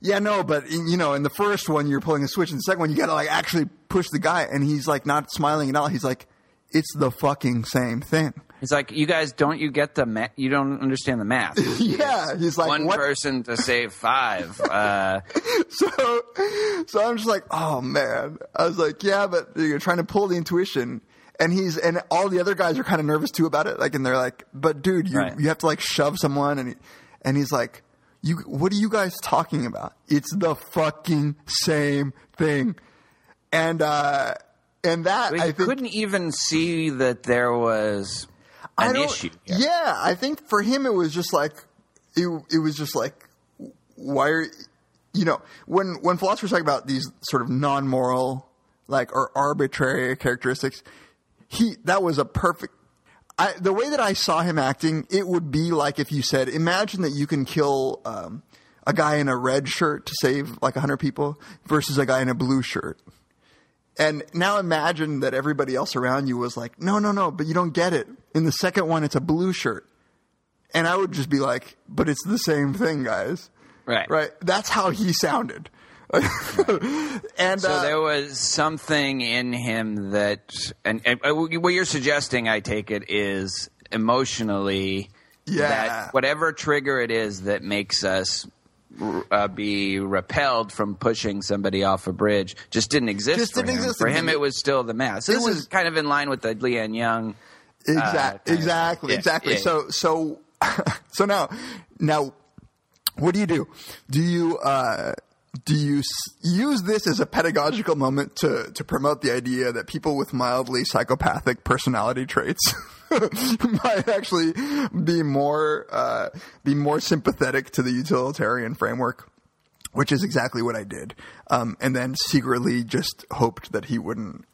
yeah, no, but, you know, in the first one, you're pulling a switch. In the second one, you got to, like, actually push the guy. And he's, like, not smiling at all. He's like, it's the fucking same thing. He's like, you guys, don't you get the – you don't understand the math. Yeah. He's like, one person to save five. So I'm just like, oh, man. I was like, yeah, but you're trying to pull the intuition. And and all the other guys are kind of nervous, too, about it. Like, and they're like, but, dude, you have to, like, shove someone. And he's like – what are you guys talking about? It's the fucking same thing. And that, I think, couldn't even see that there was an issue here. Yeah. I think for him, it was just like, it was just like, why are, you know, when philosophers talk about these sort of non-moral, like, or arbitrary characteristics, that was a perfect, the way that I saw him acting, it would be like if you said, imagine that you can kill a guy in a red shirt to save like 100 people versus a guy in a blue shirt. And now imagine that everybody else around you was like, no, but you don't get it. In the second one, it's a blue shirt. And I would just be like, but it's the same thing, guys. Right. That's how he sounded. And so there was something in him that, and what you're suggesting, I take it, is emotionally, yeah, that whatever trigger it is that makes us be repelled from pushing somebody off a bridge just didn't exist for him. For him, it was still the math. So this is kind of in line with the Liane Young. Exactly. Yeah. So now, what do you do? Do you use this as a pedagogical moment to promote the idea that people with mildly psychopathic personality traits might actually be more sympathetic to the utilitarian framework, which is exactly what I did, and then secretly just hoped that he wouldn't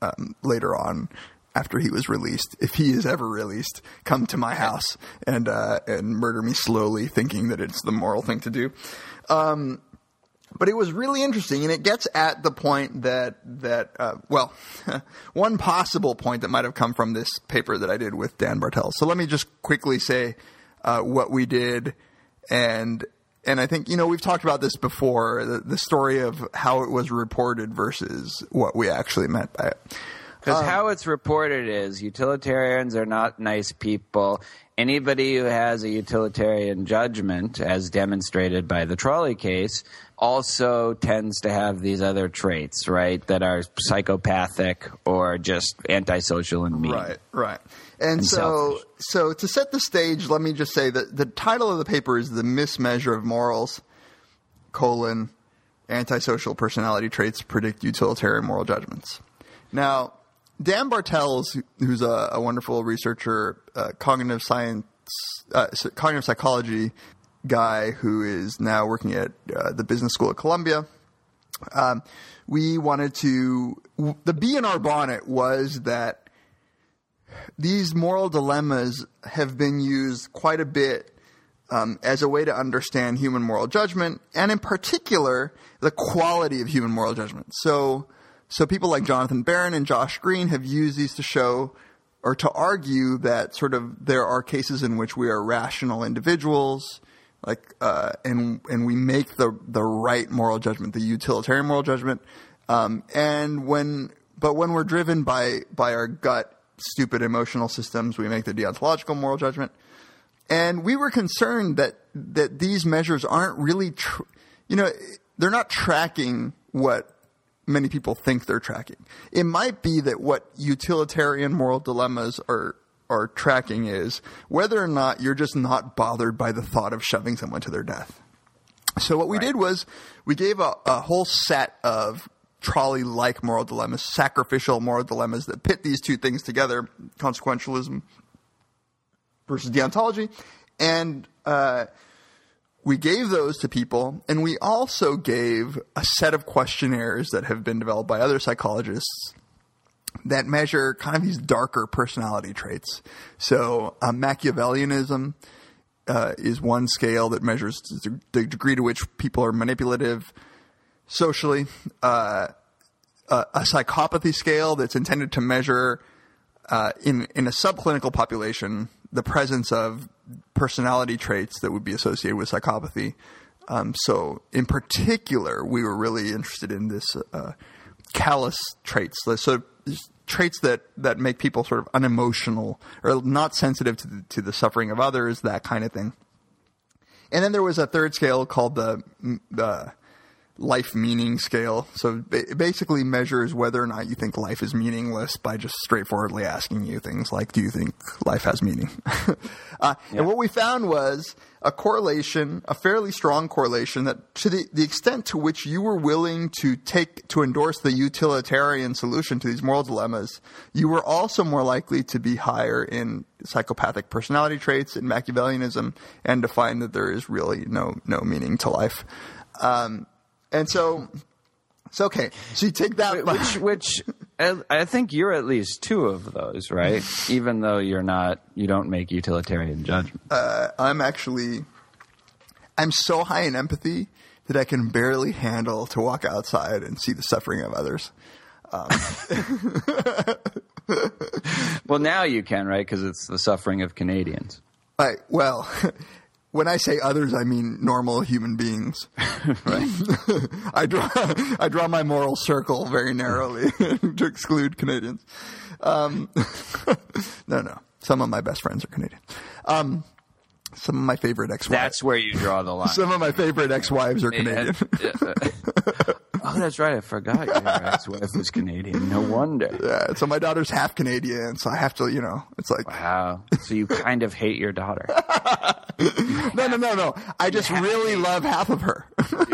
later on, after he was released, if he is ever released, come to my house and murder me slowly, thinking that it's the moral thing to do. But it was really interesting, and it gets at the point that one possible point that might have come from this paper that I did with Dan Bartels. So let me just quickly say what we did, and I think, you know, we've talked about this before, the story of how it was reported versus what we actually meant by it. Because how it's reported is utilitarians are not nice people, Anybody who has a utilitarian judgment, as demonstrated by the trolley case, also tends to have these other traits, right, that are psychopathic or just antisocial and mean. Right, right. And so to set the stage, let me just say that the title of the paper is The Mismeasure of Morals, Antisocial Personality Traits Predict Utilitarian Moral Judgments. Now, Dan Bartels, who's a wonderful researcher, cognitive psychology guy who is now working at the Business School at Columbia, we wanted to – the bee in our bonnet was that these moral dilemmas have been used quite a bit as a way to understand human moral judgment and, in particular, the quality of human moral judgment. So people like Jonathan Baron and Josh Greene have used these to show or to argue that sort of there are cases in which we are rational individuals, like and we make the right moral judgment, the utilitarian moral judgment. But when we're driven by our gut, stupid emotional systems, we make the deontological moral judgment. And we were concerned that these measures aren't really they're not tracking what many people think they're tracking. It might be that what utilitarian moral dilemmas are tracking is whether or not you're just not bothered by the thought of shoving someone to their death. So what we did was we gave a whole set of trolley-like moral dilemmas, sacrificial moral dilemmas that pit these two things together, consequentialism versus deontology, and we gave those to people, and we also gave a set of questionnaires that have been developed by other psychologists that measure kind of these darker personality traits. So Machiavellianism is one scale that measures the degree to which people are manipulative socially. A psychopathy scale that's intended to measure in a subclinical population the presence of personality traits that would be associated with psychopathy. So in particular, we were really interested in this callous traits. So traits that make people sort of unemotional or not sensitive to the suffering of others, that kind of thing. And then there was a third scale called the life meaning scale. So it basically measures whether or not you think life is meaningless by just straightforwardly asking you things like, do you think life has meaning? And what we found was a fairly strong correlation that to the extent to which you were willing to endorse the utilitarian solution to these moral dilemmas, you were also more likely to be higher in psychopathic personality traits, in Machiavellianism, and to find that there is really no meaning to life. And so it's okay. So you take that. Which I think you're at least two of those, right? Even though you don't make utilitarian judgment. I'm so high in empathy that I can barely handle to walk outside and see the suffering of others. Well, now you can, right? Because it's the suffering of Canadians. Right. Well. When I say others, I mean normal human beings. Right. I draw my moral circle very narrowly to exclude Canadians. No. Some of my best friends are Canadian. Some of my favorite ex-wives. That's where you draw the line. Some of my favorite ex-wives are Canadian. Oh, that's right. I forgot your ex-wife was Canadian. No wonder. Yeah. So my daughter's half Canadian, so I have to, it's like. Wow. So you kind of hate your daughter. No. I just really love half of her. So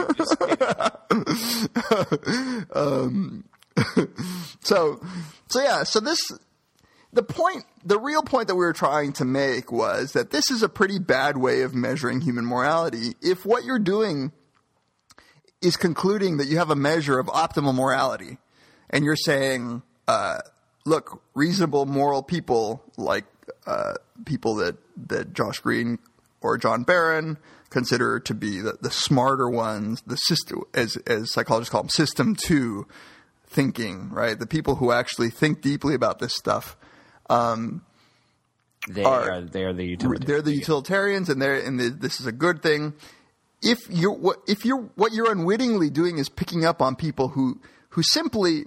the real point that we were trying to make was that this is a pretty bad way of measuring human morality. If what you're doing is concluding that you have a measure of optimal morality, and you're saying, look, reasonable moral people like people that Josh Greene or John Barron consider to be the smarter ones, the system, as psychologists call them, system 2 thinking, right? The people who actually think deeply about this stuff. They are the utilitarians. They're the utilitarians, this is a good thing. What you're unwittingly doing is picking up on people who simply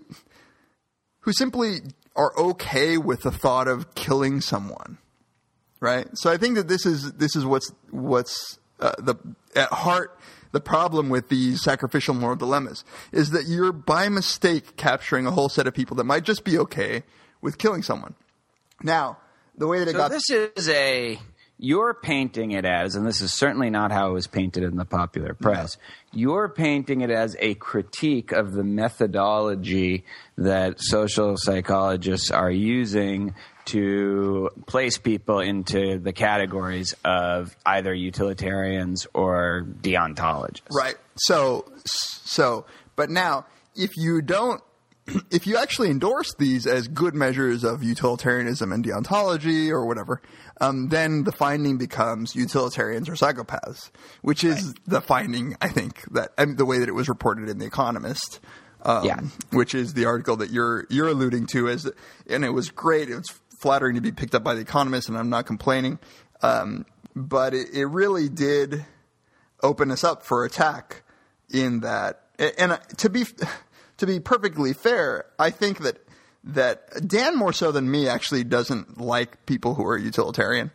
are okay with the thought of killing someone. right? So I think that this is what's at heart the problem with these sacrificial moral dilemmas is that you're by mistake capturing a whole set of people that might just be okay with killing someone. Now, the way that it got – this is a – you're painting it as – and this is certainly not how it was painted in the popular press. No. You're painting it as a critique of the methodology that social psychologists are using to place people into the categories of either utilitarians or deontologists. Right. So but now if you actually endorse these as good measures of utilitarianism and deontology or whatever, then the finding becomes utilitarians or psychopaths, which is right. The finding, I think, that and the way that it was reported in The Economist, which is the article that you're alluding to, as, and it was great. It's flattering to be picked up by The Economist, and I'm not complaining, but it really did open us up for attack in that. And to be perfectly fair, I think that Dan more so than me actually doesn't like people who are utilitarian,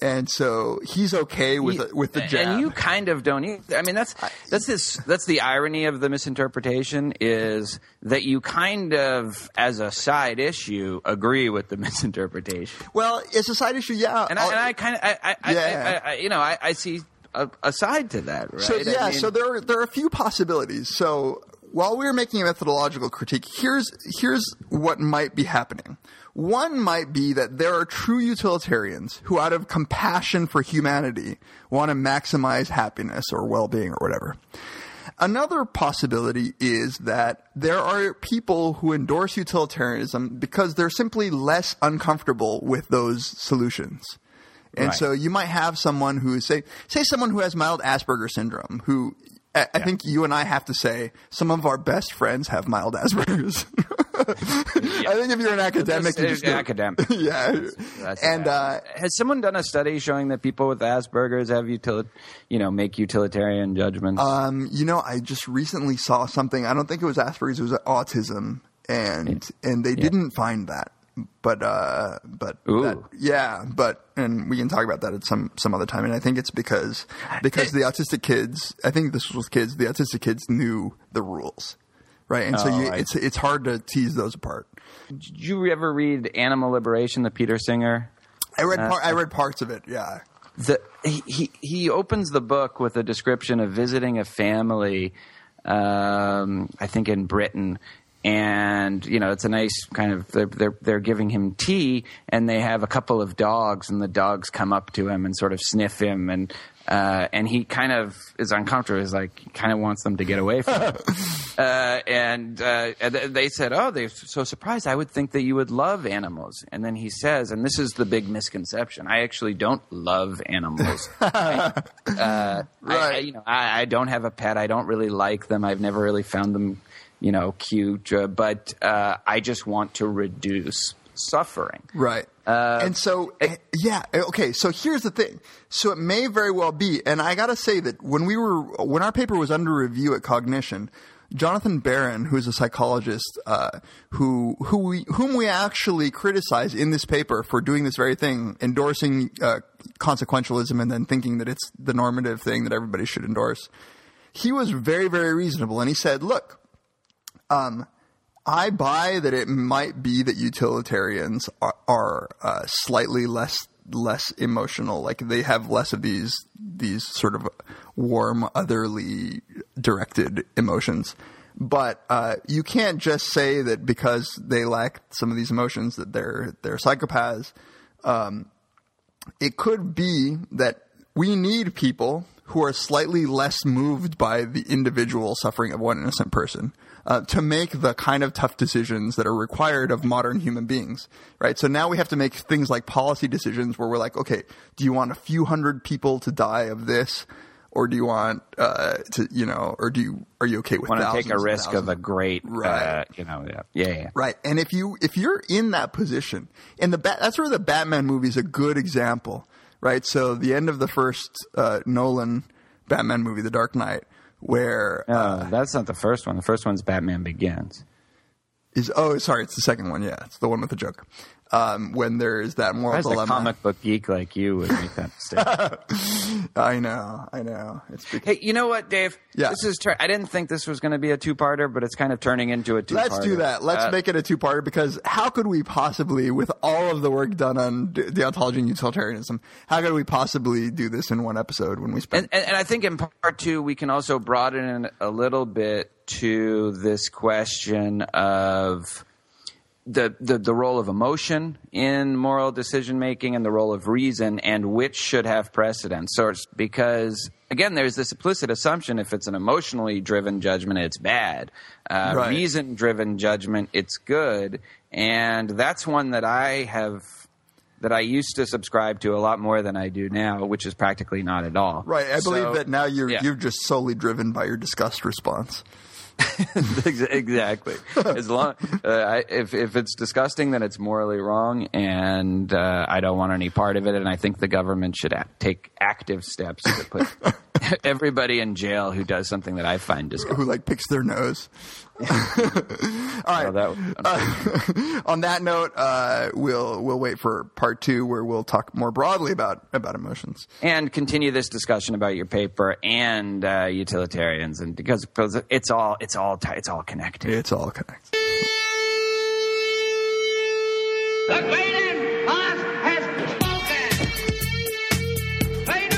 and so he's okay with the jab. And you kind of don't either. I mean, that's the irony of the misinterpretation is that you kind of, as a side issue, agree with the misinterpretation. Well, it's a side issue, yeah. I see a side to that, right? So, yeah. I mean, so there are a few possibilities. So. While we're making a methodological critique, here's what might be happening. One might be that there are true utilitarians who, out of compassion for humanity, want to maximize happiness or well-being or whatever. Another possibility is that there are people who endorse utilitarianism because they're simply less uncomfortable with those solutions. And so you might have someone who, say someone who has mild Asperger's syndrome who – I think you and I have to say some of our best friends have mild Asperger's. I think if you're an academic, you just academic. Yeah. Has someone done a study showing that people with Asperger's have make utilitarian judgments? I just recently saw something. I don't think it was Asperger's. It was autism, and they didn't find that. But we can talk about that at some other time. And I think it's because the autistic kids, I think this was kids, the autistic kids knew the rules, right? And it's hard to tease those apart. Did you ever read Animal Liberation, the Peter Singer? I read parts of it. Yeah. He opens the book with a description of visiting a family, I think in Britain. And, it's a nice kind of they're giving him tea and they have a couple of dogs and the dogs come up to him and sort of sniff him. And he kind of is uncomfortable. He's like he kind of wants them to get away from him. And they said, oh, they're so surprised. I would think that you would love animals. And then he says, and this is the big misconception, I actually don't love animals. I don't have a pet. I don't really like them. I've never really found them cute, but I just want to reduce suffering. Right. So here's the thing. So it may very well be, and I got to say that when our paper was under review at Cognition, Jonathan Baron, who's a psychologist whom we actually criticize in this paper for doing this very thing, endorsing consequentialism and then thinking that it's the normative thing that everybody should endorse, he was very, very reasonable. And he said, look, I buy that it might be that utilitarians are slightly less emotional, like they have less of these sort of warm, otherly directed emotions. But you can't just say that because they lack some of these emotions that they're psychopaths. It could be that we need people who are slightly less moved by the individual suffering of one innocent person to make the kind of tough decisions that are required of modern human beings, right? So now we have to make things like policy decisions where we're like, okay, do you want a few hundred people to die of this? Or do you want are you okay with thousands? Want to take a risk of a great, right. Yeah. Right. And if you're in that position, and that's where the Batman movie is a good example. Right, so the end of the first Nolan Batman movie, The Dark Knight, where that's not the first one. The first one's Batman Begins. It's the second one. Yeah, it's the one with the joke. when there is that moral dilemma. A comic book geek like you would make that mistake. I know. Hey, you know what, Dave? Yeah. This is. I didn't think this was going to be a two-parter, but it's kind of turning into a two-parter. Let's do that. Let's make it a two-parter, because how could we possibly, with all of the work done on deontology and utilitarianism, how could we possibly do this in one episode when we spend? And I think in part two we can also broaden it a little bit to this question of the role of emotion in moral decision making and the role of reason, and which should have precedence. So it's because, again, there's this implicit assumption: if it's an emotionally driven judgment, it's bad. Right. Reason driven judgment, it's good. And that's one that I used to subscribe to a lot more than I do now, which is practically not at all. Right. I believe that now you're just solely driven by your disgust response. Exactly. As long if it's disgusting, then it's morally wrong, and I don't want any part of it. And I think the government should take active steps to put everybody in jail who does something that I find disgusting. Who picks their nose. All right. On that note, we'll wait for part two, where we'll talk more broadly about emotions and continue this discussion about your paper and utilitarians, and because it's all connected. It's all connected.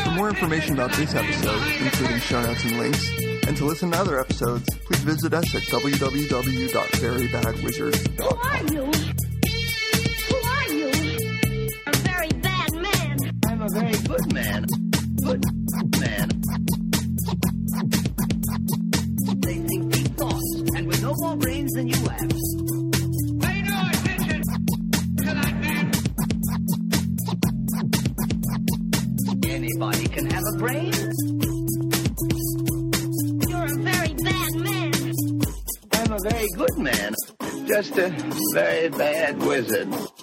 For more information about this episode, including show notes and links, and to listen to other episodes, please visit us at www.verybadwizards.com. Who are you? A very bad man. I'm a very good man. Good man. They think deep thoughts, and with no more brains than you have. Pay no attention to that man. Anybody can have a brain. A very good man, just a very bad wizard.